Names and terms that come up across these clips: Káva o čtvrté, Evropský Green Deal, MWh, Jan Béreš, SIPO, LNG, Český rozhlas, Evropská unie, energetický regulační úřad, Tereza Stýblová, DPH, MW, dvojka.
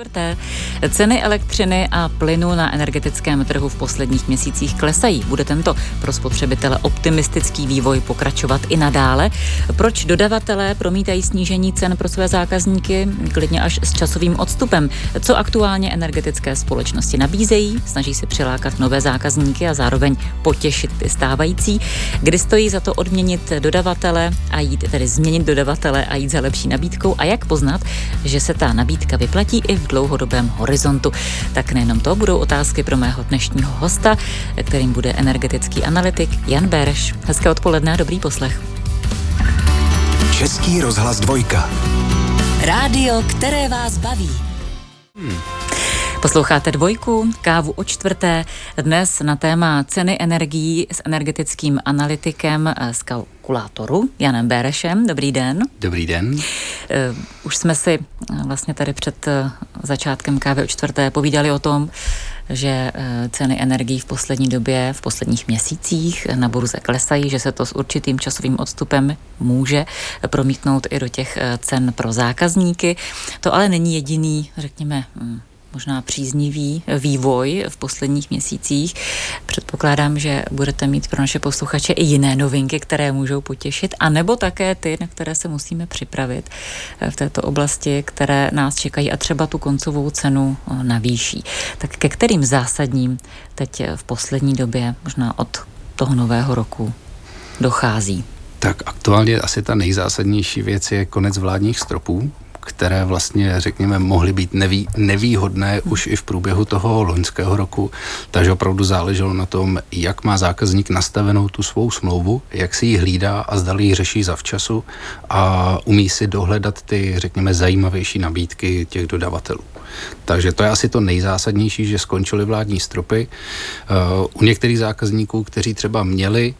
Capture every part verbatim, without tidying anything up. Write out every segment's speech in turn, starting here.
Čtvrté. Ceny elektřiny a plynu na energetickém trhu v posledních měsících klesají. Bude tento pro spotřebitele optimistický vývoj pokračovat i nadále? Proč dodavatelé promítají snížení cen pro své zákazníky klidně až s časovým odstupem? Co aktuálně energetické společnosti nabízejí? Snaží se přilákat nové zákazníky a zároveň potěšit ty stávající? Kdy stojí za to odměnit dodavatele a jít tedy změnit dodavatele a jít za lepší nabídkou? A jak poznat, že se ta nabídka vyplatí i v dlouhodobém horizontu? Tak nejenom to budou otázky pro mého dnešního hosta, kterým bude energetický analytik Jan Béreš. Hezké odpoledne a dobrý poslech. Český rozhlas dvojka. Rádio, které vás baví. Hmm. Posloucháte dvojku, kávu o čtvrté, dnes na téma ceny energií s energetickým analytikem z kalkulátoru Janem Bérešem. Dobrý den. Dobrý den. Už jsme si vlastně tady před začátkem kávy o čtvrté povídali o tom, že ceny energií v poslední době, v posledních měsících na burze klesají, že se to s určitým časovým odstupem může promítnout i do těch cen pro zákazníky. To ale není jediný, řekněme, možná příznivý vývoj v posledních měsících. Předpokládám, že budete mít pro naše posluchače i jiné novinky, které můžou potěšit, anebo také ty, na které se musíme připravit v této oblasti, které nás čekají a třeba tu koncovou cenu navýší. Tak ke kterým zásadním teď v poslední době, možná od toho nového roku, dochází? Tak aktuálně asi ta nejzásadnější věc je konec vládních stropů, které vlastně, řekněme, mohly být nevý, nevýhodné už i v průběhu toho loňského roku. Takže opravdu záleželo na tom, jak má zákazník nastavenou tu svou smlouvu, jak si ji hlídá a zdali ji řeší zavčasu a umí si dohledat ty, řekněme, zajímavější nabídky těch dodavatelů. Takže to je asi to nejzásadnější, že skončily vládní stropy. U některých zákazníků, kteří třeba měli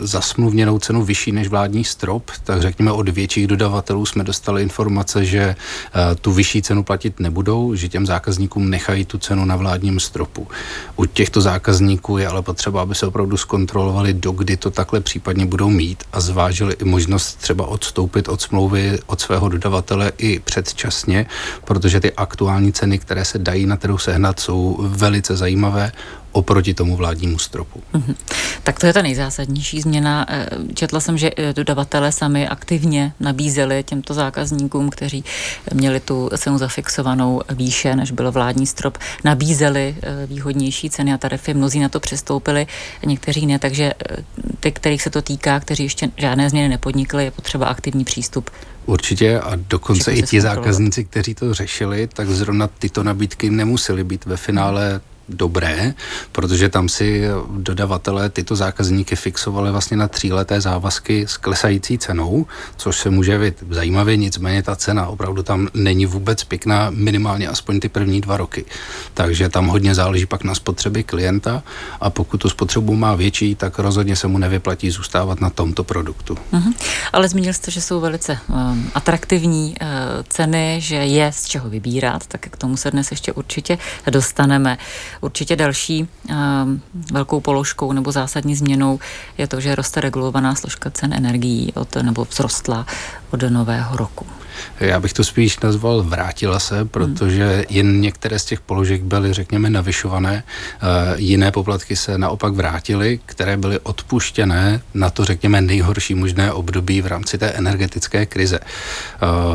zasmluvněnou cenu vyšší než vládní strop, tak řekněme od větších dodavatelů jsme dostali informace, že tu vyšší cenu platit nebudou, že těm zákazníkům nechají tu cenu na vládním stropu. U těchto zákazníků je ale potřeba, aby se opravdu zkontrolovali, dokdy to takhle případně budou mít a zvážili i možnost třeba odstoupit od smlouvy od svého dodavatele i předčasně, protože ty aktuální ceny, které se dají na trhu sehnat, jsou velice zajímavé oproti tomu vládnímu stropu. Mm-hmm. Tak to je ta nejzásadnější změna. Četla jsem, že dodavatelé sami aktivně nabízeli těmto zákazníkům, kteří měli tu cenu zafixovanou výše, než byl vládní strop, nabízeli výhodnější ceny a tarify. Mnozí na to přistoupili, někteří ne, takže ty, kterých se to týká, kteří ještě žádné změny nepodnikli, je potřeba aktivní přístup. Určitě a dokonce i ti zákazníci, kteří to řešili, tak zrovna tyto nabídky nemusely být ve finále dobré, protože tam si dodavatelé tyto zákazníky fixovali vlastně na tříleté závazky s klesající cenou, což se může být zajímavě, nicméně ta cena opravdu tam není vůbec pěkná, minimálně aspoň ty první dva roky. Takže tam hodně záleží pak na spotřeby klienta a pokud tu spotřebu má větší, tak rozhodně se mu nevyplatí zůstávat na tomto produktu. Mhm. Ale zmínil jste, že jsou velice um, atraktivní uh, ceny, že je z čeho vybírat, tak k tomu se dnes ještě určitě dostaneme. Určitě další um, velkou položkou nebo zásadní změnou je to, že roste regulovaná složka cen energií od, nebo vzrostla od nového roku. Já bych to spíš nazval vrátila se, protože jen některé z těch položek byly, řekněme, navyšované. E, jiné poplatky se naopak vrátily, které byly odpuštěné na to, řekněme, nejhorší možné období v rámci té energetické krize. E,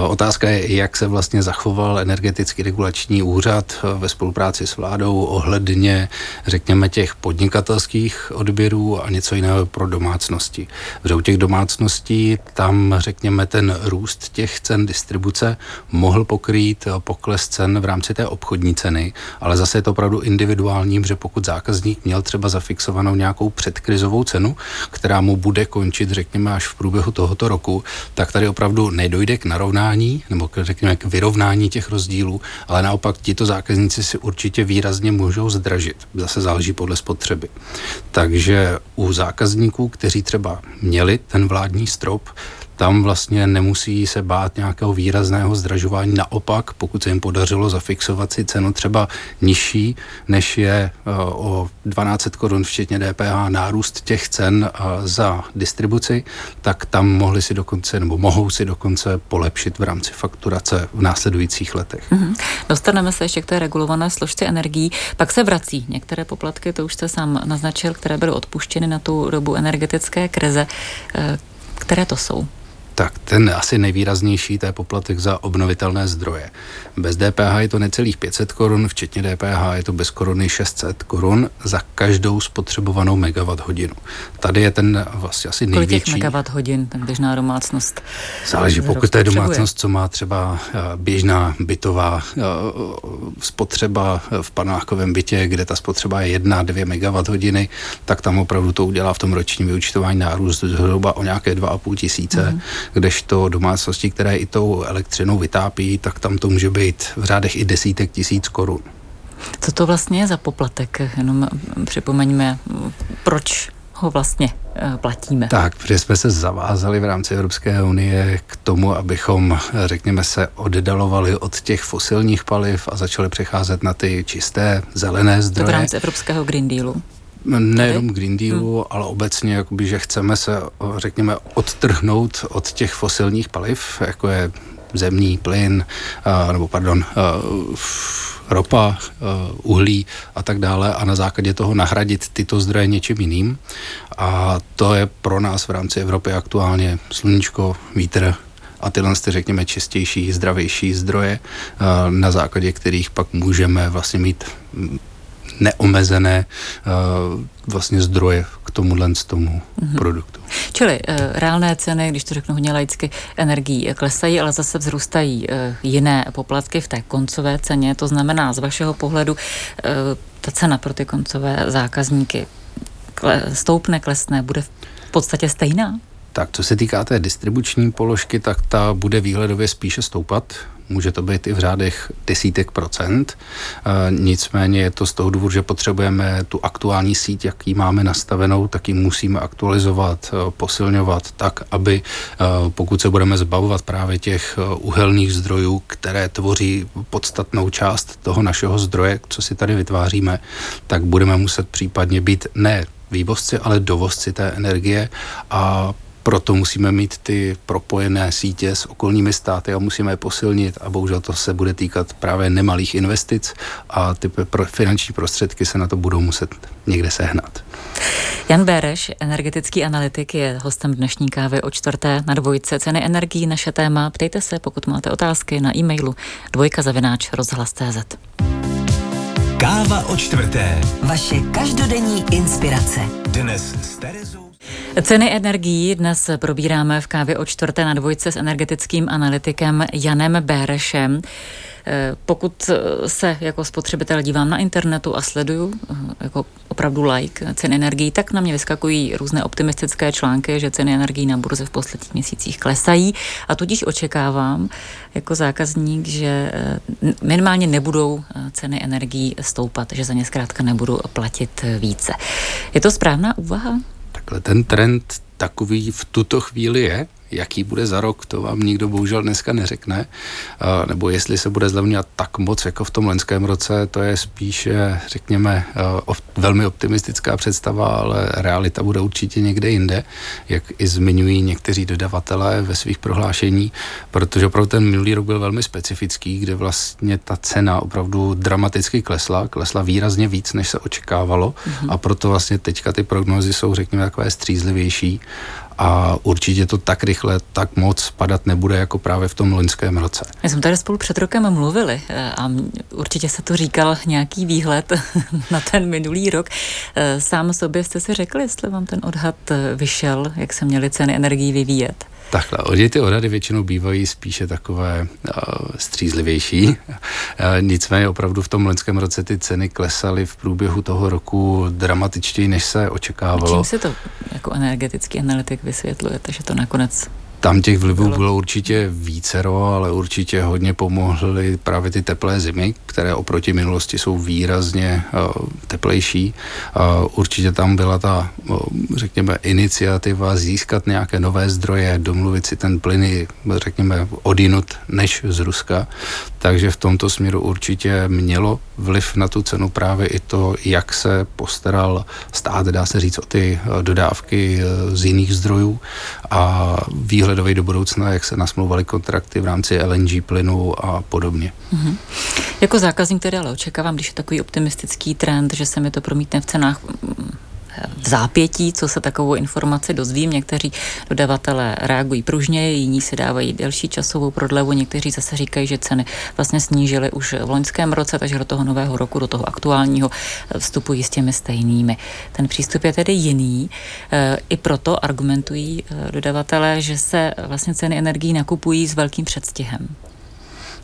otázka je, jak se vlastně zachoval energetický regulační úřad ve spolupráci s vládou ohledně, řekněme, těch podnikatelských odběrů a něco jiného pro domácnosti. Protože u těch domácností tam, řekněme, ten růst těch cen distribuce mohl pokrýt pokles cen v rámci té obchodní ceny, ale zase je to opravdu individuální, že pokud zákazník měl třeba zafixovanou nějakou předkrizovou cenu, která mu bude končit, řekněme, až v průběhu tohoto roku, tak tady opravdu nedojde k narovnání nebo k, řekněme, k vyrovnání těch rozdílů, ale naopak tito zákazníci si určitě výrazně můžou zdražit. Zase záleží podle spotřeby. Takže u zákazníků, kteří třeba měli ten vládní strop, tam vlastně nemusí se bát nějakého výrazného zdražování. Naopak, pokud se jim podařilo zafixovat si cenu třeba nižší, než je o dvanáct set korun včetně D P H nárůst těch cen za distribuci, tak tam mohli si dokonce, nebo mohou si dokonce polepšit v rámci fakturace v následujících letech. Mm-hmm. Dostaneme se ještě k té regulované složce energií. Pak se vrací některé poplatky, to už jste sám naznačil, které byly odpuštěny na tu dobu energetické krize. Které to jsou? Tak ten asi nejvýraznější, to je poplatek za obnovitelné zdroje. Bez D P H je to necelých pět set korun, včetně D P H je to bez koruny šest set korun za každou spotřebovanou megawatt hodinu. Tady je ten vlastně asi největší. Kolik megawatt hodin, ten běžná domácnost? Záleží, pokud to je domácnost, co má třeba běžná bytová spotřeba v panákovém bytě, kde ta spotřeba je jedna, dvě megawatt hodiny, tak tam opravdu to udělá v tom ročním vyúčtování nárůst zhruba o nějaké dva a půl tisíce. Mm. Kdežto domácnosti, které i tou elektřinou vytápí, tak tam to může být v řádech i desítek tisíc korun. Co to vlastně je za poplatek? Jenom připomeňme, proč ho vlastně platíme. Tak, protože jsme se zavázali v rámci Evropské unie k tomu, abychom, řekněme, se oddalovali od těch fosilních paliv a začali přecházet na ty čisté, zelené zdroje. To v rámci Evropského Green Dealu. Nejenom Green Dealu, hmm. ale obecně, jakoby, že chceme se, řekněme, odtrhnout od těch fosilních paliv, jako je zemní plyn, a, nebo pardon, a, ropa, uhlí a tak dále a na základě toho nahradit tyto zdroje něčím jiným. A to je pro nás v rámci Evropy aktuálně sluníčko, vítr a tyhle, řekněme, čistější, zdravější zdroje, a, na základě kterých pak můžeme vlastně mít neomezené uh, vlastně zdroje k tomuhle z tomu mm-hmm. produktu. Čili uh, reálné ceny, když to řeknu hodně laicky, energií klesají, ale zase vzrůstají uh, jiné poplatky v té koncové ceně. To znamená, z vašeho pohledu, uh, ta cena pro ty koncové zákazníky kle- stoupne, klesne, bude v podstatě stejná? Tak, co se týká té distribuční položky, tak ta bude výhledově spíše stoupat. Může to být i v řádech desítek procent. E, nicméně je to z toho důvodu, že potřebujeme tu aktuální síť, jak ji máme nastavenou, tak ji musíme aktualizovat, posilňovat tak, aby pokud se budeme zbavovat právě těch uhelných zdrojů, které tvoří podstatnou část toho našeho zdroje, co si tady vytváříme, tak budeme muset případně být ne vývozci, ale dovozci té energie a proto musíme mít ty propojené sítě s okolními státy a musíme je posilnit a bohužel to se bude týkat právě nemalých investic a ty finanční prostředky se na to budou muset někde sehnat. Jan Béreš, energetický analytik, je hostem dnešní Kávy o čtvrté na Dvojce. Ceny energií, naše téma. Ptejte se, pokud máte otázky, na e-mailu dvojka zavináč rozhlas tečka cz. Káva o čtvrté. Vaše každodenní inspirace. Dnes s Terezou. Ceny energií dnes probíráme v Kávě o čtvrté na Dvojce s energetickým analytikem Janem Bérešem. Pokud se jako spotřebitel dívám na internetu a sleduju jako opravdu like ceny energií, tak na mě vyskakují různé optimistické články, že ceny energií na burze v posledních měsících klesají a tudíž očekávám jako zákazník, že minimálně nebudou ceny energií stoupat, že za ně zkrátka nebudu platit více. Je to správná úvaha? Takhle ten trend takový v tuto chvíli je, jaký bude za rok, to vám nikdo bohužel dneska neřekne, nebo jestli se bude zlevňovat tak moc, jako v tom loňském roce, to je spíše, řekněme, velmi optimistická představa, ale realita bude určitě někde jinde, jak i zmiňují někteří dodavatelé ve svých prohlášení, protože opravdu ten minulý rok byl velmi specifický, kde vlastně ta cena opravdu dramaticky klesla, klesla výrazně víc, než se očekávalo mm-hmm. a proto vlastně teďka ty prognózy jsou, řekněme, takové střízlivější. A určitě to tak rychle, tak moc padat nebude, jako právě v tom loňském roce. My jsme tady spolu před rokem mluvili a určitě se to říkal nějaký výhled na ten minulý rok. Sám sobě jste si řekli, jestli vám ten odhad vyšel, jak se měly ceny energií vyvíjet? Takhle, oni ty odhady většinou bývají spíše takové uh, střízlivější, uh, nicméně opravdu v tom loňském roce ty ceny klesaly v průběhu toho roku dramatičtěji, než se očekávalo. A čím si to jako energetický analytik vysvětlujete, že to nakonec Tam těch vlivů bylo určitě vícero, ale určitě hodně pomohly právě ty teplé zimy, které oproti minulosti jsou výrazně uh, teplejší. Uh, určitě tam byla ta, uh, řekněme, iniciativa získat nějaké nové zdroje, domluvit si ten plyn, řekněme, odinut než z Ruska. Takže v tomto směru určitě mělo vliv na tu cenu právě i to, jak se postaral stát, dá se říct, o ty dodávky z jiných zdrojů a výhledově do budoucna, jak se nasmlouvaly kontrakty v rámci el en gé plynu a podobně. Mhm. Jako zákazník tedy ale očekávám, když je takový optimistický trend, že se mi to promítne v cenách v zápětí, co se takovou informaci dozvím. Někteří dodavatelé reagují pružně, jiní si dávají delší časovou prodlevu, někteří zase říkají, že ceny vlastně snížily už v loňském roce, takže do toho nového roku, do toho aktuálního vstupují s těmi stejnými. Ten přístup je tedy jiný. I proto argumentují dodavatelé, že se vlastně ceny energií nakupují s velkým předstihem.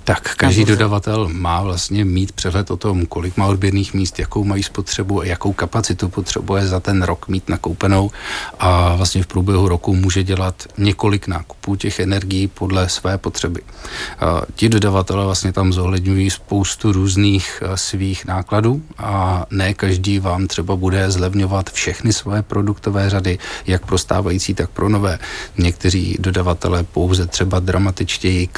Tak, každý dodavatel má vlastně mít přehled o tom, kolik má odběrných míst, jakou mají spotřebu a jakou kapacitu potřebuje za ten rok mít nakoupenou a vlastně v průběhu roku může dělat několik nákupů těch energií podle své potřeby. A ti dodavatelé vlastně tam zohledňují spoustu různých svých nákladů a ne každý vám třeba bude zlevňovat všechny své produktové řady, jak pro stávající, tak pro nové. Někteří dodavatelé pouze třeba dramatičtěji,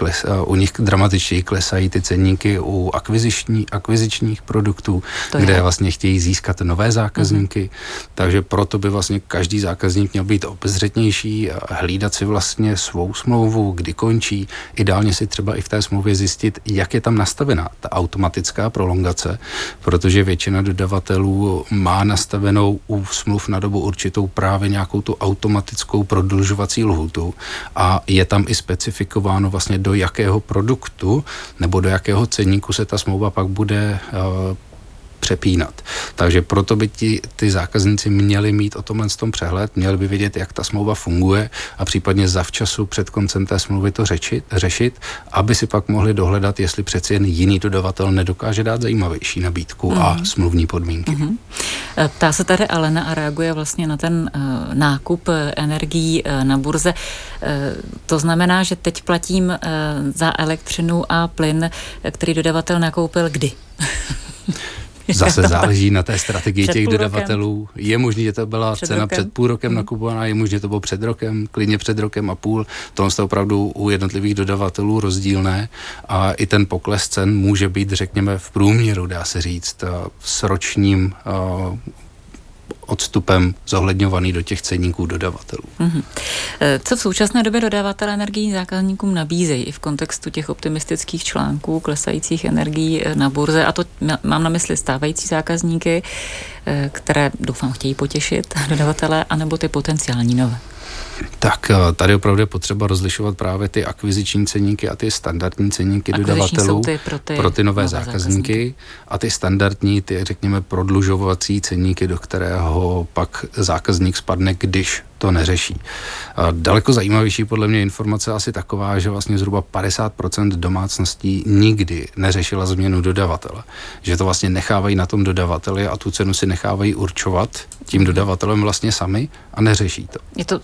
u nich dramatičtěji klesají ty ceníky u akviziční, akvizičních produktů, kde vlastně chtějí získat nové zákazníky, mm-hmm. takže proto by vlastně každý zákazník měl být obezřetnější a hlídat si vlastně svou smlouvu, kdy končí. Ideálně si třeba i v té smlouvě zjistit, jak je tam nastavená ta automatická prolongace, protože většina dodavatelů má nastavenou u smluv na dobu určitou právě nějakou tu automatickou prodlužovací lhůtu a je tam i specifikováno vlastně do jakého produktu nebo do jakého ceníku se ta smlouva pak bude uh, přepínat. Takže proto by ti, ty zákazníci měli mít o tomhle tom přehled, měli by vědět, jak ta smlouva funguje a případně zavčasu před koncem té smlouvy to řečit, řešit, aby si pak mohli dohledat, jestli přeci jen jiný dodavatel nedokáže dát zajímavější nabídku mm. a smluvní podmínky. Mm-hmm. Ptá se tady Alena a reaguje vlastně na ten uh, nákup energií uh, na burze. Uh, to znamená, že teď platím uh, za elektřinu a plyn, který dodavatel nakoupil kdy? Zase záleží na té strategii těch dodavatelů. Je možné, že to byla cena před půl rokem nakupovaná, je možné, že to bylo před rokem, klidně před rokem a půl. To je opravdu u jednotlivých dodavatelů rozdílné a i ten pokles cen může být, řekněme, v průměru, dá se říct, s ročním odstupem zohledňovaný do těch ceníků dodavatelů. Mm-hmm. Co v současné době dodavatelé energií zákazníkům nabízejí i v kontextu těch optimistických článků klesajících energií na burze, a to mám na mysli stávající zákazníky, které doufám chtějí potěšit dodavatele, anebo ty potenciální nové? Tak tady opravdu je potřeba rozlišovat právě ty akviziční ceníky a ty standardní ceníky akviziční dodavatelů ty pro, ty pro ty nové, nové zákazníky, zákazníky a ty standardní, ty řekněme prodlužovací ceníky, do kterého pak zákazník spadne, když to neřeší. Daleko zajímavější podle mě informace asi taková, že vlastně zhruba padesát procent domácností nikdy neřešila změnu dodavatele. Že to vlastně nechávají na tom dodavateli a tu cenu si nechávají určovat tím dodavatelem vlastně sami a neřeší to. Je to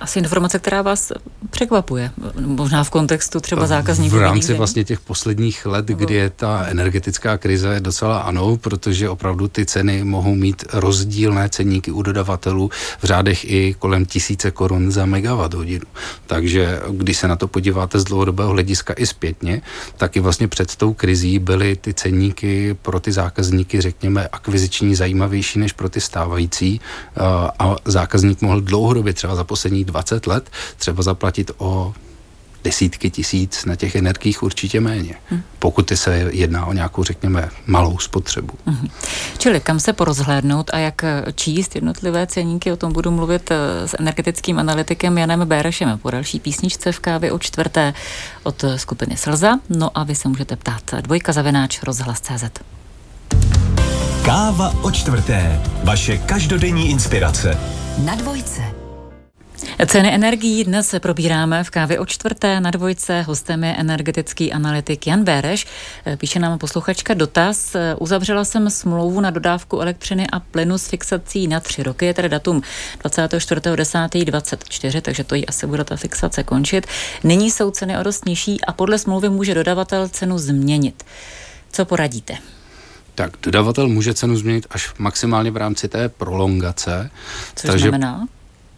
asi informace, která vás překvapuje, možná v kontextu třeba zákazníků. V rámci vlastně těch posledních let, kdy je ta energetická krize, docela ano, protože opravdu ty ceny mohou mít rozdílné ceníky u dodavatelů v řádech i kolem tisíce korun za megawatt hodinu. Takže když se na to podíváte z dlouhodobého hlediska i zpětně, tak i vlastně před tou krizí byly ty ceníky pro ty zákazníky, řekněme, akviziční zajímavější než pro ty stávající a zákazník mohl dlouhodobě třeba za poslední dvacet let třeba zaplatit o desítky tisíc, na těch energiích určitě méně, hmm. pokud se jedná o nějakou, řekněme, malou spotřebu. Hmm. Čili kam se porozhlédnout a jak číst jednotlivé ceníky, o tom budu mluvit s energetickým analytikem Janem Bérešem po další písničce v Kávě o čtvrté od skupiny Slza. No a vy se můžete ptát. dvojka zavináč rozhlas tečka cé zet Káva o čtvrté. Vaše každodenní inspirace. Na dvojce. Ceny energií dnes probíráme v Kávě o čtvrté. Na Dvojce hostem je energetický analytik Jan Béreš. Píše nám posluchačka dotaz. Uzavřela jsem smlouvu na dodávku elektřiny a plynu s fixací na tři roky. Je tedy datum dvacátého čtvrtého desátého dvacet čtyři, takže to jí asi bude ta fixace končit. Nyní jsou ceny o dost nižší a podle smlouvy může dodavatel cenu změnit. Co poradíte? Tak dodavatel může cenu změnit až maximálně v rámci té prolongace. Což takže... znamená?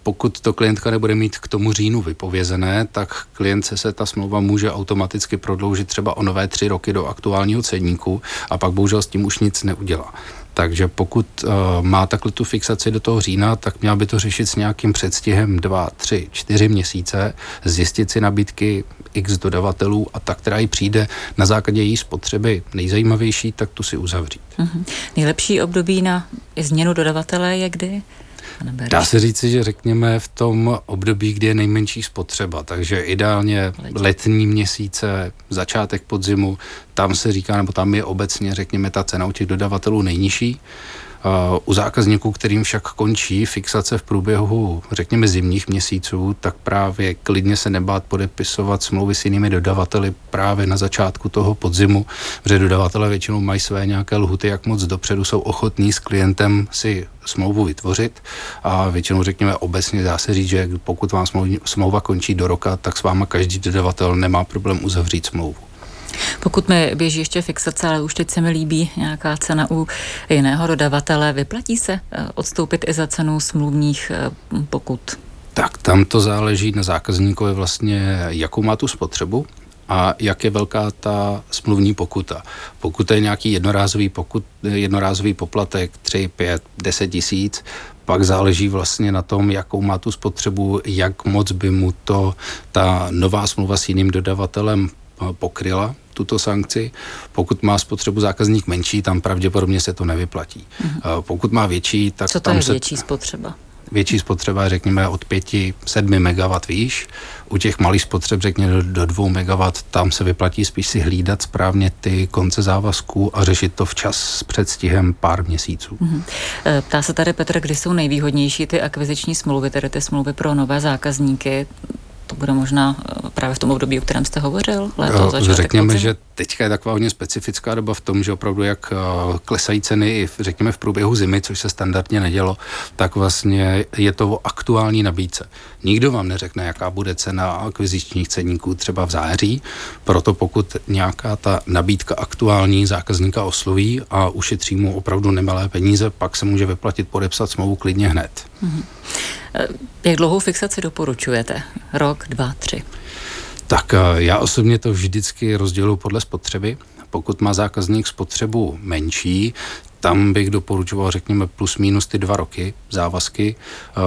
Pokud to klientka nebude mít k tomu říjnu vypovězené, tak klientce se ta smlouva může automaticky prodloužit třeba o nové tři roky do aktuálního ceníku a pak bohužel s tím už nic neudělá. Takže pokud uh, má takhle tu fixaci do toho října, tak měla by to řešit s nějakým předstihem dva, tři, čtyři měsíce, zjistit si nabídky x dodavatelů a ta, která jí přijde na základě její spotřeby nejzajímavější, tak tu si uzavřít. Mm-hmm. Nejlepší období na změnu dodavatele je kdy? Dá se říci, že řekněme v tom období, kdy je nejmenší spotřeba, takže ideálně letní měsíce, začátek podzimu, tam se říká, nebo tam je obecně, řekněme, ta cena u těch dodavatelů nejnižší. Uh, u zákazníků, kterým však končí fixace v průběhu, řekněme, zimních měsíců, tak právě klidně se nebát podepisovat smlouvy s jinými dodavateli právě na začátku toho podzimu, protože dodavatelé většinou mají své nějaké lhuty, jak moc dopředu jsou ochotní s klientem si smlouvu vytvořit a většinou, řekněme, obecně dá se říct, že pokud vám smlouva končí do roka, tak s váma každý dodavatel nemá problém uzavřít smlouvu. Pokud mi běží ještě fixace, ale už teď se mi líbí nějaká cena u jiného dodavatele, vyplatí se odstoupit i za cenu smluvních pokut? Tak tam to záleží na zákazníkovi vlastně, jakou má tu spotřebu a jak je velká ta smluvní pokuta. Pokud je nějaký jednorázový, pokut, jednorázový poplatek tři, pět, deset tisíc, pak záleží vlastně na tom, jakou má tu spotřebu, jak moc by mu to ta nová smlouva s jiným dodavatelem pokryla tuto sankci. Pokud má spotřebu zákazník menší, tam pravděpodobně se to nevyplatí. Mm-hmm. Pokud má větší, tak co to tam je se... větší spotřeba? Větší spotřeba, řekněme, od pět až sedm megawattů výš. U těch malých spotřeb, řekněme, do dvou megawattů, tam se vyplatí spíš si hlídat správně ty konce závazků a řešit to včas s předstihem pár měsíců. Mm-hmm. Ptá se tady Petr, kdy jsou nejvýhodnější ty akviziční smlouvy, tedy ty smlouvy pro nové zákazníky? To bude možná právě v tom období, o kterém jste hovořil? Léto, začátek, řekněme, podzim. Že teďka je taková hodně specifická doba v tom, že opravdu jak klesají ceny i, řekněme, v průběhu zimy, což se standardně nedělo, tak vlastně je to o aktuální nabídce. Nikdo vám neřekne, jaká bude cena akvizičních ceníků třeba v září, proto pokud nějaká ta nabídka aktuální zákazníka osloví a ušetří mu opravdu nemalé peníze, pak se může vyplatit podepsat smlouvu klidně hned. Mm-hmm. Jak dlouhou fixaci doporučujete? Rok, dva, tři? Tak já osobně to vždycky rozděluji podle spotřeby. Pokud má zákazník spotřebu menší, tam bych doporučoval, řekněme, plus minus ty dva roky závazky.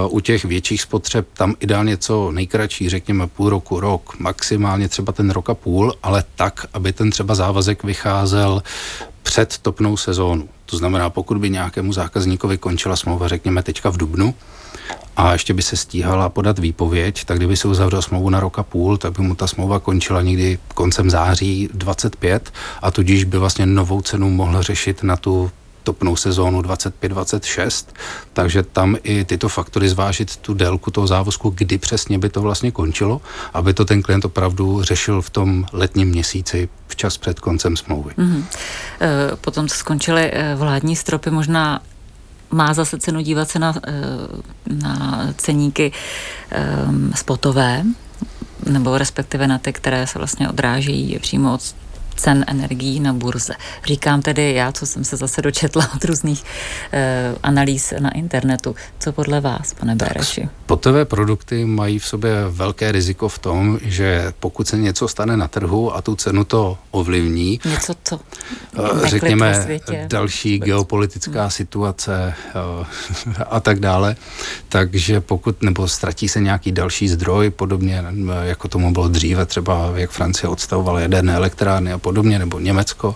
U těch větších spotřeb tam ideálně co nejkratší, řekněme půl roku, rok, maximálně třeba ten rok a půl, ale tak, aby ten třeba závazek vycházel před topnou sezónu. To znamená, pokud by nějakému zákazníkovi končila smlouva, řekněme teďka v dubnu, a ještě by se stíhala podat výpověď, tak kdyby se uzavřel smlouvu na rok a půl, tak by mu ta smlouva končila někdy koncem září dvacet pět a tudíž by vlastně novou cenu mohl řešit na tu topnou sezónu dvacet pět dvacet šest, takže tam i tyto faktory zvážit, tu délku toho závazku, kdy přesně by to vlastně končilo, aby to ten klient opravdu řešil v tom letním měsíci včas před koncem smlouvy. Mm-hmm. E, potom skončily vládní stropy, možná má zase cenu dívat se na, na ceníky um, spotové, nebo respektive na ty, které se vlastně odrážejí přímo od cen energií na burze. Říkám tedy já, co jsem se zase dočetla od různých uh, analýz na internetu. Co podle vás, pane Béreši? Spotové produkty mají v sobě velké riziko v tom, že pokud se něco stane na trhu a tu cenu to ovlivní, něco to, uh, řekněme, další Bez. geopolitická hmm. situace uh, a tak dále, takže pokud, nebo ztratí se nějaký další zdroj, podobně jako tomu bylo dříve, třeba jak Francie odstavovala jaderné elektrárny a podobně, nebo Německo,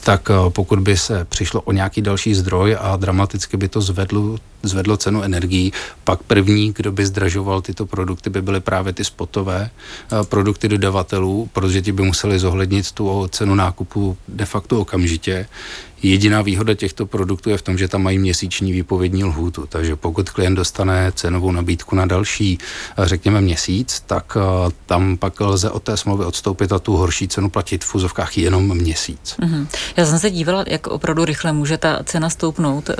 tak pokud by se přišlo o nějaký další zdroj a dramaticky by to zvedlo zvedlo cenu energií, pak první, kdo by zdražoval tyto produkty, by byly právě ty spotové produkty dodavatelů, protože ti by museli zohlednit tu cenu nákupu de facto okamžitě. Jediná výhoda těchto produktů je v tom, že tam mají měsíční výpovědní lhůtu, takže pokud klient dostane cenovou nabídku na další, řekněme měsíc, tak tam pak lze od té smlouvy odstoupit a tu horší cenu platit v uvozovkách jenom měsíc. Mm-hmm. Já jsem se dívala, jak opravdu rychle může ta cena stoupnout,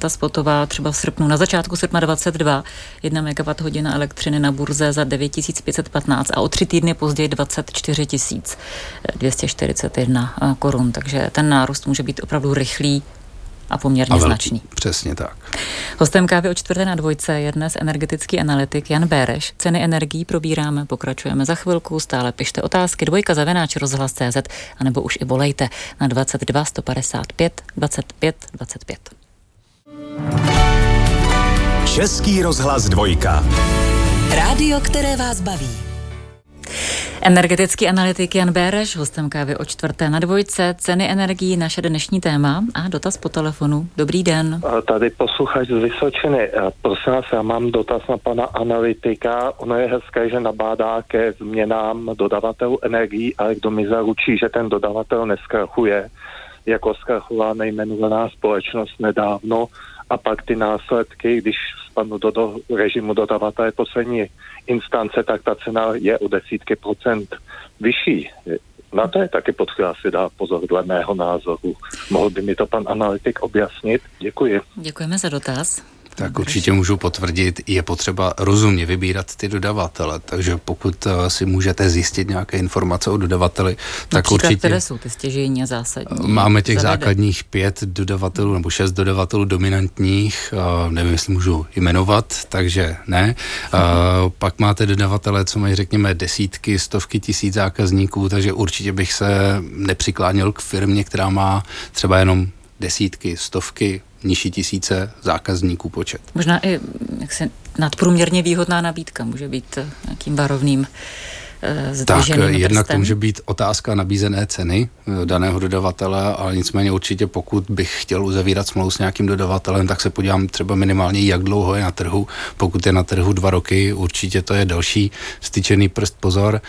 ta spotová třeba v srpnu, na začátku srpna dvacet dva, jedna megawatt hodina elektřiny na burze za devět tisíc pět set patnáct a o tři týdny později dvacet čtyři tisíc dvě stě čtyřicet jedna korun, takže ten nárůst může být opravdu rychlý a poměrně a značný. Přesně tak. Hostem Kávy o čtvrté na Dvojce je dnes energetický analytik Jan Béreš. Ceny energií probíráme, pokračujeme za chvilku, stále pište otázky dvojka zavináč rozhlas tečka cz a nebo už i volejte na dvacet dva sto padesát pět dvacet pět dvacet pět. Český rozhlas Dvojka. Rádio, které vás baví. Energetický analytik Jan Béreš, hostem Kávy o čtvrté na Dvojce, ceny energií, naše dnešní téma a dotaz po telefonu. Dobrý den. Tady posluchač z Vysočiny. Prosím vás, já mám dotaz na pana analytika. Ono je hezké, že nabádá ke změnám dodavatelů energií, ale kdo mi zaručí, že ten dodavatel neskrachuje, jako zkrachovala nejmenovaná společnost nedávno, a pak ty následky, když spadnu do, do režimu dodavatele poslední instance, tak ta cena je o desítky procent vyšší. Na to je taky potřeba si dát pozor dle mého názoru. Mohl by mi to pan analytik objasnit? Děkuji. Děkujeme za dotaz. Tak určitě můžu potvrdit, je potřeba rozumně vybírat ty dodavatele, takže pokud si můžete zjistit nějaké informace o dodavateli, tak například určitě... Například, které jsou ty stěžejní a zásadní? Máme těch zavede. základních pět dodavatelů nebo šest dodavatelů dominantních, nevím, jestli můžu jmenovat, takže ne. Mhm. Pak máte dodavatele, co mají, řekněme, desítky, stovky tisíc zákazníků, takže určitě bych se nepřikláněl k firmě, která má třeba jenom desítky, stovky, nižší tisíce zákazníků počet. Možná i jak se nadprůměrně výhodná nabídka může být nějakým varovným Tak jednak to může být otázka nabízené ceny daného dodavatele, ale nicméně určitě pokud bych chtěl uzavírat smlouvu s nějakým dodavatelem, tak se podívám třeba minimálně, jak dlouho je na trhu. Pokud je na trhu dva roky, určitě to je další styčený prst, pozor.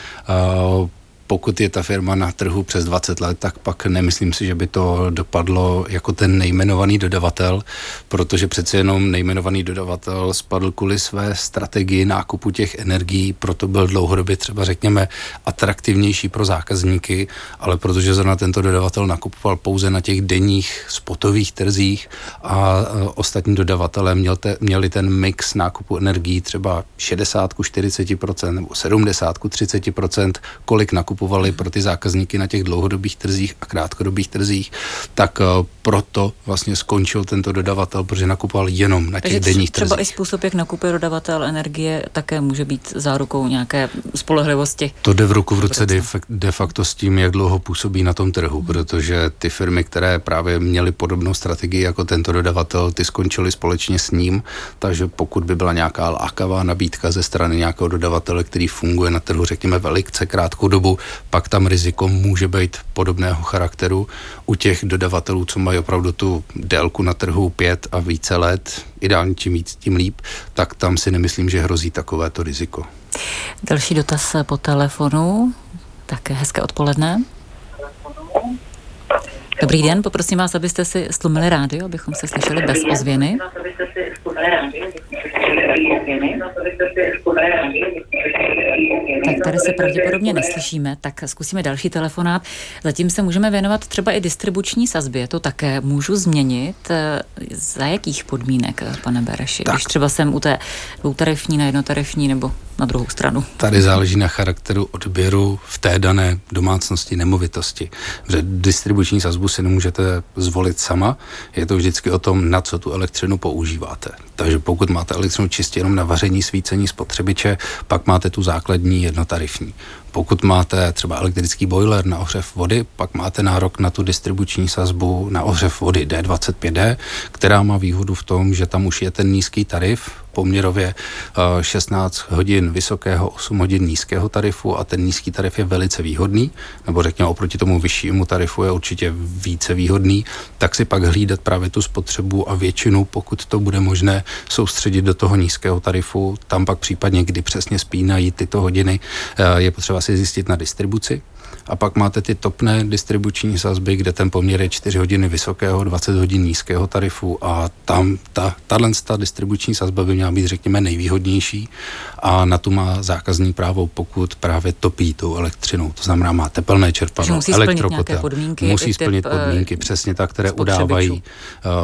Pokud je ta firma na trhu přes dvacet let, tak pak nemyslím si, že by to dopadlo jako ten nejmenovaný dodavatel, protože přece jenom nejmenovaný dodavatel spadl kvůli své strategii nákupu těch energií, proto byl dlouhodobě třeba řekněme atraktivnější pro zákazníky, ale protože zrovna tento dodavatel nakupoval pouze na těch denních spotových trzích a ostatní dodavatelé měl te, měli ten mix nákupu energií třeba šedesát ku čtyřiceti procent nebo sedmdesát ku třiceti procent, kolik nakupovali pro ty zákazníky na těch dlouhodobých trzích a krátkodobých trzích, tak proto vlastně skončil tento dodavatel, protože nakupoval jenom na těch Takže denních třeba trzích. Třeba i způsob, jak nakupuje dodavatel energie, také může být zárukou nějaké spolehlivosti. To jde v ruku v ruce de facto s tím, jak dlouho působí na tom trhu, protože ty firmy, které právě měly podobnou strategii jako tento dodavatel, ty skončily společně s ním, takže pokud by byla nějaká lákavá nabídka ze strany nějakého dodavatele, který funguje na trhu, řekněme, velice krátkou dobu, pak tam riziko může být podobného charakteru. U těch dodavatelů, co mají opravdu tu délku na trhu pět a více let, ideálně čím víc, tím líp, tak tam si nemyslím, že hrozí takovéto riziko. Další dotaz po telefonu. Tak hezké odpoledne. Dobrý den, poprosím vás, abyste si stlumili rádio, abychom se slyšeli bez ozvěny. Tak tady se pravděpodobně neslyšíme, tak zkusíme další telefonát. Zatím se můžeme věnovat třeba i distribuční sazbě, to také můžu změnit. Za jakých podmínek, pane Béreši? Tak. Když třeba jsem u té dvoutarifní na jednotarifní nebo na druhou stranu. Tady záleží na charakteru odběru v té dané domácnosti nemovitosti. Protože distribuční sazbu si nemůžete zvolit sama, je to vždycky o tom, na co tu elektřinu používáte. Takže pokud máte elektřinu čistě jenom na vaření, svícení, spotřebiče, pak máte tu základní jednotarifní. Pokud máte třeba elektrický boiler na ohřev vody, pak máte nárok na tu distribuční sazbu na ohřev vody D dvacet pět D, která má výhodu v tom, že tam už je ten nízký tarif, poměrově šestnáct hodin vysokého, osm hodin nízkého tarifu, a ten nízký tarif je velice výhodný, nebo řekněme oproti tomu vyššímu tarifu je určitě více výhodný, tak si pak hlídat právě tu spotřebu a většinu, pokud to bude možné, soustředit do toho nízkého tarifu. Tam pak případně, kdy přesně spínají tyto hodiny, je potřeba si zjistit na distribuci. A pak máte ty topné distribuční sazby, kde ten poměr je čtyři hodiny vysokého, dvacet hodin nízkého tarifu, a tam ta, ta distribuční sazba by měla být, řekněme, nejvýhodnější, a na tu má zákazník právo, pokud právě topí tou elektřinou. To znamená, má tepelné čerpadlo, musí elektrokotel, podmínky, musí splnit podmínky, přesně tak, které udávají uh,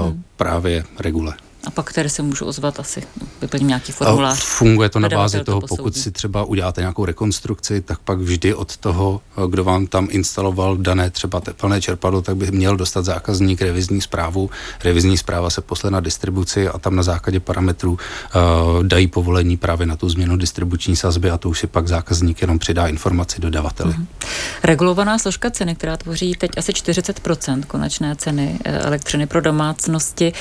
hmm. právě regule. A pak, které se můžu ozvat, asi vyplním nějaký formulář. Funguje to na bázi toho, to pokud si třeba uděláte nějakou rekonstrukci, tak pak vždy od toho, kdo vám tam instaloval dané třeba tepelné čerpadlo, tak by měl dostat zákazník revizní zprávu. Revizní zpráva se posle na distribuci a tam na základě parametrů uh, dají povolení právě na tu změnu distribuční sazby, a to už si pak zákazník jenom přidá informaci dodavateli. Mhm. Regulovaná složka ceny, která tvoří teď asi čtyřicet procent konečné ceny elektřiny pro domácnosti,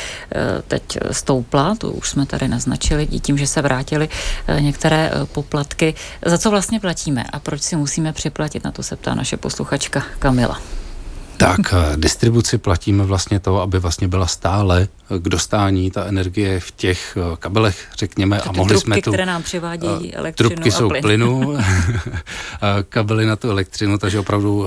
teď stoupla, to už jsme tady naznačili, tím, že se vrátily některé poplatky. Za co vlastně platíme a proč si musíme připlatit? Na to se ptá naše posluchačka Kamila. Tak, distribuci platíme vlastně to, aby vlastně byla stále k dostání ta energie v těch kabelech, řekněme, tak a mohli trubky, jsme tu... které nám přivádějí elektřinu trubky a plyn. Trubky jsou plynu, kabely na tu elektřinu, takže opravdu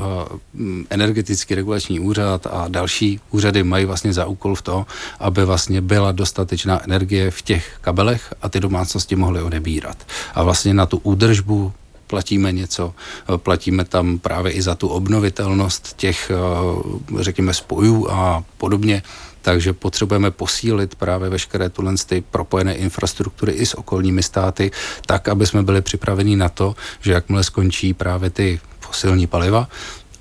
energetický regulační úřad a další úřady mají vlastně za úkol v to, aby vlastně byla dostatečná energie v těch kabelech a ty domácnosti mohly odebírat. A vlastně na tu údržbu platíme něco, platíme tam právě i za tu obnovitelnost těch, řekněme, spojů a podobně, takže potřebujeme posílit právě veškeré tuhle ty propojené infrastruktury i s okolními státy, tak, aby jsme byli připraveni na to, že jakmile skončí právě ty fosilní paliva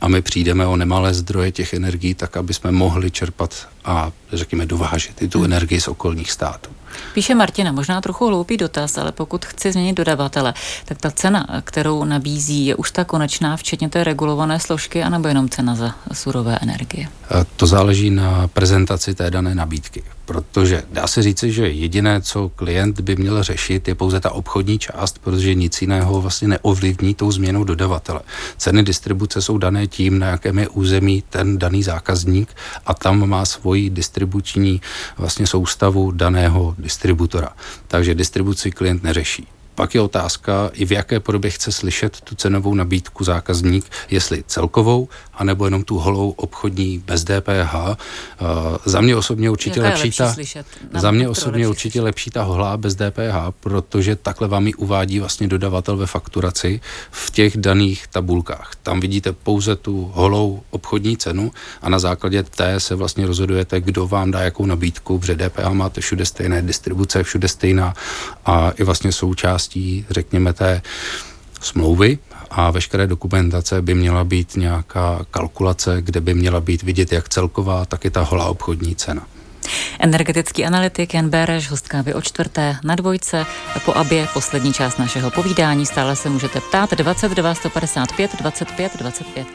a my přijdeme o nemalé zdroje těch energií, tak, aby jsme mohli čerpat a, řekněme, dovážet i tu energii z okolních států. Píše Martina, možná trochu hloupý dotaz, ale pokud chci změnit dodavatele, tak ta cena, kterou nabízí, je už ta konečná, včetně té regulované složky, anebo jenom cena za surové energie? To záleží na prezentaci té dané nabídky, protože dá se říci, že jediné, co klient by měl řešit, je pouze ta obchodní část, protože nic jiného vlastně neovlivní tou změnou dodavatele. Ceny distribuce jsou dané tím, na jakém je území ten daný zákazník, a tam má svoji distribuční vlastně soustavu daného distributora. Takže distribuci klient neřeší. Pak je otázka, i v jaké podobě chce slyšet tu cenovou nabídku zákazník, jestli celkovou, anebo jenom tu holou obchodní bez D P H. Uh, za mě osobně určitě lepší, lepší ta, slyšet, za mě osobně lepší určitě slyšet. lepší ta holá bez D P H, protože takhle vám ji uvádí vlastně dodavatel ve fakturaci v těch daných tabulkách. Tam vidíte pouze tu holou obchodní cenu a na základě té se vlastně rozhodujete, kdo vám dá jakou nabídku, protože D P H máte všude stejné, distribuce všude stejná a i vlastně součást řekněme té smlouvy a veškeré dokumentace by měla být nějaká kalkulace, kde by měla být vidět jak celková, tak i ta holá obchodní cena. Energetický analytik Jan Béreš, host Kávy o čtvrté na Dvojce. Po abě poslední část našeho povídání, stále se můžete ptát dvacet dva, sto padesát pět, dvacet pět, dvacet pět.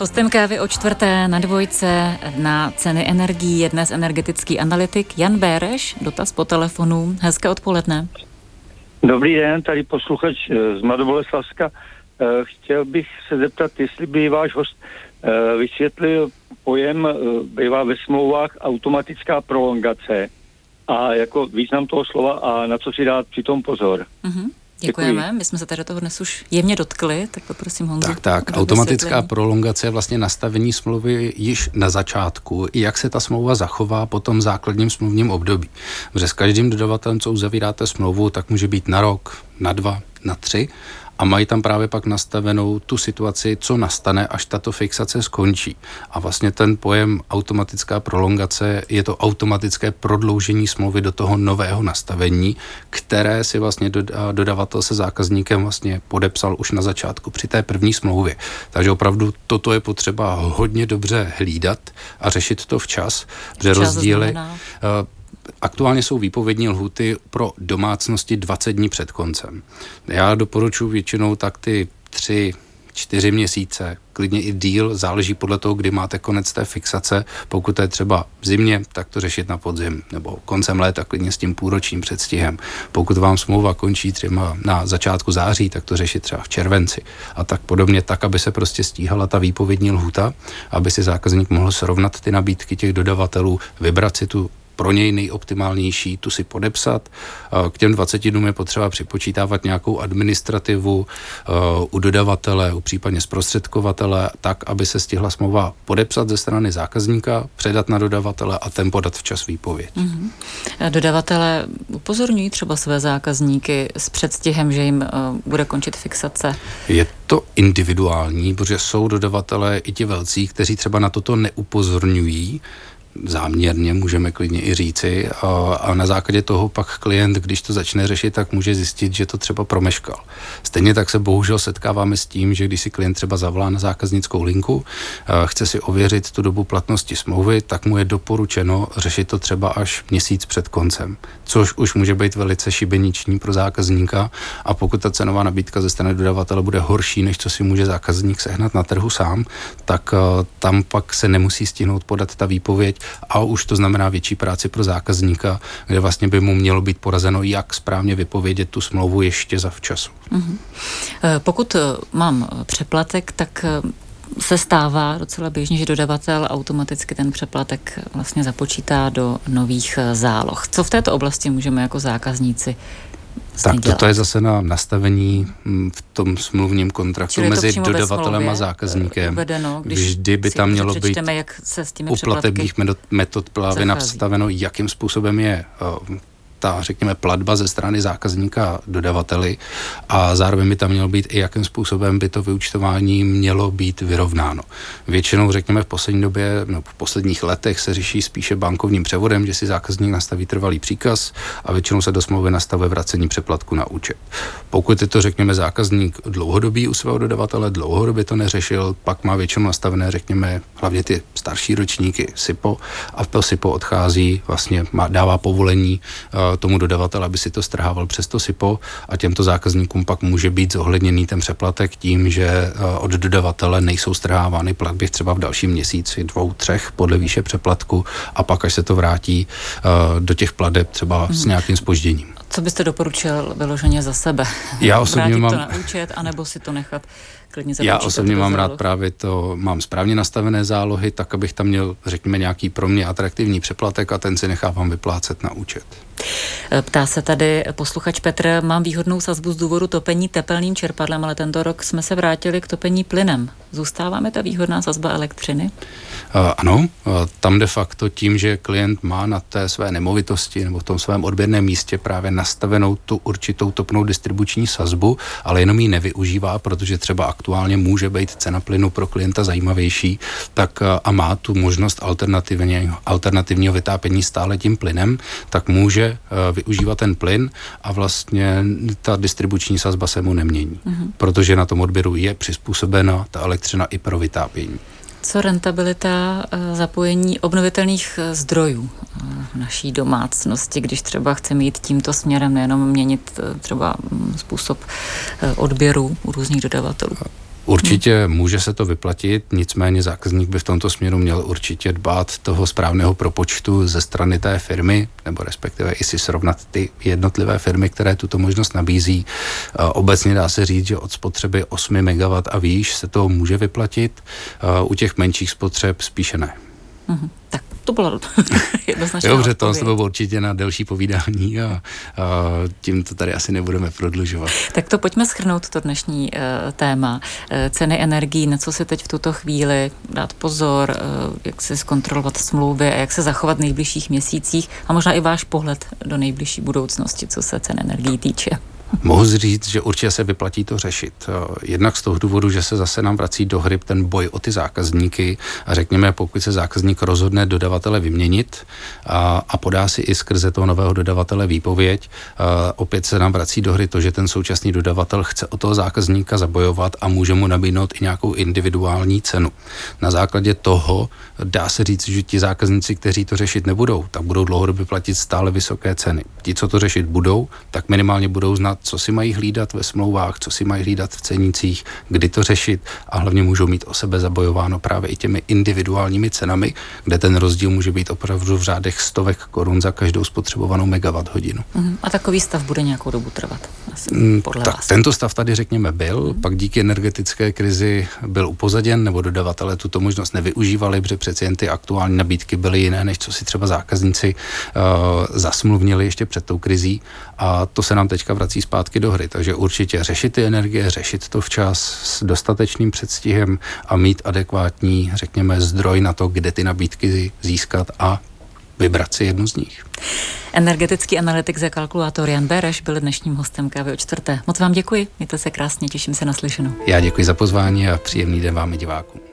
Hostem Kávy o čtvrté na Dvojce na ceny energií je dnes energetický analytik Jan Béreš. Dotaz po telefonu. Hezké odpoledne. Dobrý den, tady posluchač z Mladoboleslavska. Chtěl bych se zeptat, jestli by váš host vysvětlil pojem, bývá ve smlouvách automatická prolongace a jako význam toho slova a na co si dát přitom pozor. Mm-hmm. Děkujeme, Děkuji. My jsme se tady do toho dnes už jemně dotkli, tak poprosím Honzu. Tak, tak, automatická vysvětlení. Prolongace je vlastně nastavení smlouvy již na začátku, i jak se ta smlouva zachová po tom základním smluvním období. Protože s každým dodavatelem, co uzavíráte smlouvu, tak může být na rok, na dva, na tři, a mají tam právě pak nastavenou tu situaci, co nastane, až tato fixace skončí. A vlastně ten pojem automatická prolongace je to automatické prodloužení smlouvy do toho nového nastavení, které si vlastně dodavatel se zákazníkem vlastně podepsal už na začátku při té první smlouvě. Takže opravdu toto je potřeba hodně dobře hlídat a řešit to včas, že rozdíly... Aktuálně jsou výpovědní lhuty pro domácnosti dvacet dní před koncem. Já doporučuji většinou tak ty tři, čtyři měsíce, klidně i díl, záleží podle toho, kdy máte konec té fixace. Pokud to je třeba v zimě, tak to řešit na podzim nebo koncem léta, klidně s tím půlročním předstihem. Pokud vám smlouva končí třeba na začátku září, tak to řešit třeba v červenci a tak podobně, tak, aby se prostě stíhala ta výpovědní lhůta, aby si zákazník mohl srovnat ty nabídky těch dodavatelů, vybrat si tu pro něj nejoptimálnější, tu si podepsat. K těm dvaceti dnům je potřeba připočítávat nějakou administrativu u dodavatele, u případně zprostředkovatele, tak, aby se stihla smlouva podepsat ze strany zákazníka, předat na dodavatele a ten podat včas výpověď. Mm-hmm. Dodavatele upozorňují třeba své zákazníky s předstihem, že jim bude končit fixace? Je to individuální, protože jsou dodavatelé i ti velcí, kteří třeba na toto neupozorňují, záměrně můžeme klidně i říci, a, a na základě toho pak klient, když to začne řešit, tak může zjistit, že to třeba promeškal. Stejně tak se bohužel setkáváme s tím, že když si klient třeba zavolá na zákaznickou linku, a chce si ověřit tu dobu platnosti smlouvy, tak mu je doporučeno řešit to třeba až měsíc před koncem, což už může být velice šibeniční pro zákazníka, a pokud ta cenová nabídka ze strany dodavatele bude horší, než co si může zákazník sehnat na trhu sám, tak tam pak se nemusí stihnout podat ta výpověď. A už to znamená větší práci pro zákazníka, kde vlastně by mu mělo být porazeno, jak správně vypovědět tu smlouvu ještě zavčasu. Mm-hmm. Pokud mám přeplatek, tak se stává docela běžně, že dodavatel automaticky ten přeplatek vlastně započítá do nových záloh. Co v této oblasti můžeme jako zákazníci tak dělat? To je zase na nastavení v tom smluvním kontraktu mezi dodavatelem a zákazníkem. Uvedeno, vždy by tam mělo být jak se s těmi u platebních metod právě nastaveno, jakým způsobem je uh, ta, řekněme, platba ze strany zákazníka dodavateli, a zároveň by tam mělo být i jakým způsobem by to vyúčtování mělo být vyrovnáno. Většinou, řekněme, v poslední době, no, v posledních letech se řeší spíše bankovním převodem, že si zákazník nastaví trvalý příkaz a většinou se do smlouvy nastavuje vracení přeplatku na účet. Pokud je to, řekněme, zákazník dlouhodobý u svého dodavatele, dlouhodobě to neřešil, pak má většinou nastavené, řekněme, hlavně ty starší ročníky SIPO, a to SIPO odchází, vlastně má, dává povolení tomu dodavatele, aby si to strhával přes to SIPO, a těmto zákazníkům pak může být zohledněný ten přeplatek tím, že od dodavatele nejsou strhávány platby třeba v dalším měsíci, dvou, třech podle výše přeplatku, a pak až se to vrátí do těch plateb třeba hmm. s nějakým zpožděním. Co byste doporučil vyloženě za sebe? Já osobně mám... Vrátit to na účet, anebo si to nechat klidně započítat? Já osobně mám rád právě to, mám správně nastavené zálohy, tak abych tam měl, řekněme, nějaký pro mě atraktivní přeplatek, a ten si nechávám vyplácet na účet. Ptá se tady posluchač Petr, mám výhodnou sazbu z důvodu topení tepelným čerpadlem, ale tento rok jsme se vrátili k topení plynem. Zůstává mi ta výhodná sazba elektřiny? Ano, tam de facto tím, že klient má na té své nemovitosti nebo v tom svém odběrném místě právě nastavenou tu určitou topnou distribuční sazbu, ale jenom ji nevyužívá, protože třeba aktuálně může být cena plynu pro klienta zajímavější, tak a má tu možnost alternativně, alternativního vytápění stále tím plynem, tak může využívat ten plyn a vlastně ta distribuční sazba se mu nemění, mm-hmm. protože na tom odběru je přizpůsobena ta elektřina i pro vytápění. Co rentabilita zapojení obnovitelných zdrojů v naší domácnosti, když třeba chceme jít tímto směrem, nejenom měnit třeba způsob odběru u různých dodavatelů? Určitě může se to vyplatit, nicméně zákazník by v tomto směru měl určitě dbát toho správného propočtu ze strany té firmy, nebo respektive i si srovnat ty jednotlivé firmy, které tuto možnost nabízí. Obecně dá se říct, že od spotřeby osm megawattů a výš se to může vyplatit, u těch menších spotřeb spíše ne. Mm-hmm. Tak to bylo jednoznačná odpověď. Dobře, to bylo určitě na delší povídání a, a tím to tady asi nebudeme prodlužovat. Tak to pojďme shrnout, to dnešní uh, téma. Uh, ceny energií, na co si teď v tuto chvíli dát pozor, uh, jak se zkontrolovat smlouvy a jak se zachovat v nejbližších měsících, a možná i váš pohled do nejbližší budoucnosti, co se cen energií týče. Mohu říct, že určitě se vyplatí to řešit. Jednak z toho důvodu, že se zase nám vrací do hry ten boj o ty zákazníky, a řekněme, pokud se zákazník rozhodne dodavatele vyměnit a, a podá si i skrze toho nového dodavatele výpověď, a opět se nám vrací do hry to, že ten současný dodavatel chce o toho zákazníka zabojovat a může mu nabídnout i nějakou individuální cenu. Na základě toho dá se říct, že ti zákazníci, kteří to řešit nebudou, tak budou dlouhodobě platit stále vysoké ceny. Ti, co to řešit budou, tak minimálně budou znát co si mají hlídat ve smlouvách, co si mají hlídat v cenících, kdy to řešit a hlavně můžou mít o sebe zabojováno právě i těmi individuálními cenami, kde ten rozdíl může být opravdu v řádech stovek korun za každou spotřebovanou megawatt hodinu. Mm, a takový stav bude nějakou dobu trvat? Asi, podle tak vás. Tento stav tady řekněme byl, mm. pak díky energetické krizi byl upozaděn nebo dodavatelé tuto možnost nevyužívali, protože přeci jen ty aktuální nabídky byly jiné, než co si třeba zákazníci uh, zasmluvnili ještě před tou krizí a to se nám teďka vrací zpátky do hry, takže určitě řešit ty energie, řešit to včas s dostatečným předstihem a mít adekvátní, řekněme, zdroj na to, kde ty nabídky získat a vybrat si jednu z nich. Energetický analytik za kalkulátor Jan Béreš byl dnešním hostem Kávy o čtvrté. Moc vám děkuji, mějte se krásně, těším se na slyšenou. Já děkuji za pozvání a příjemný den vám i divákům.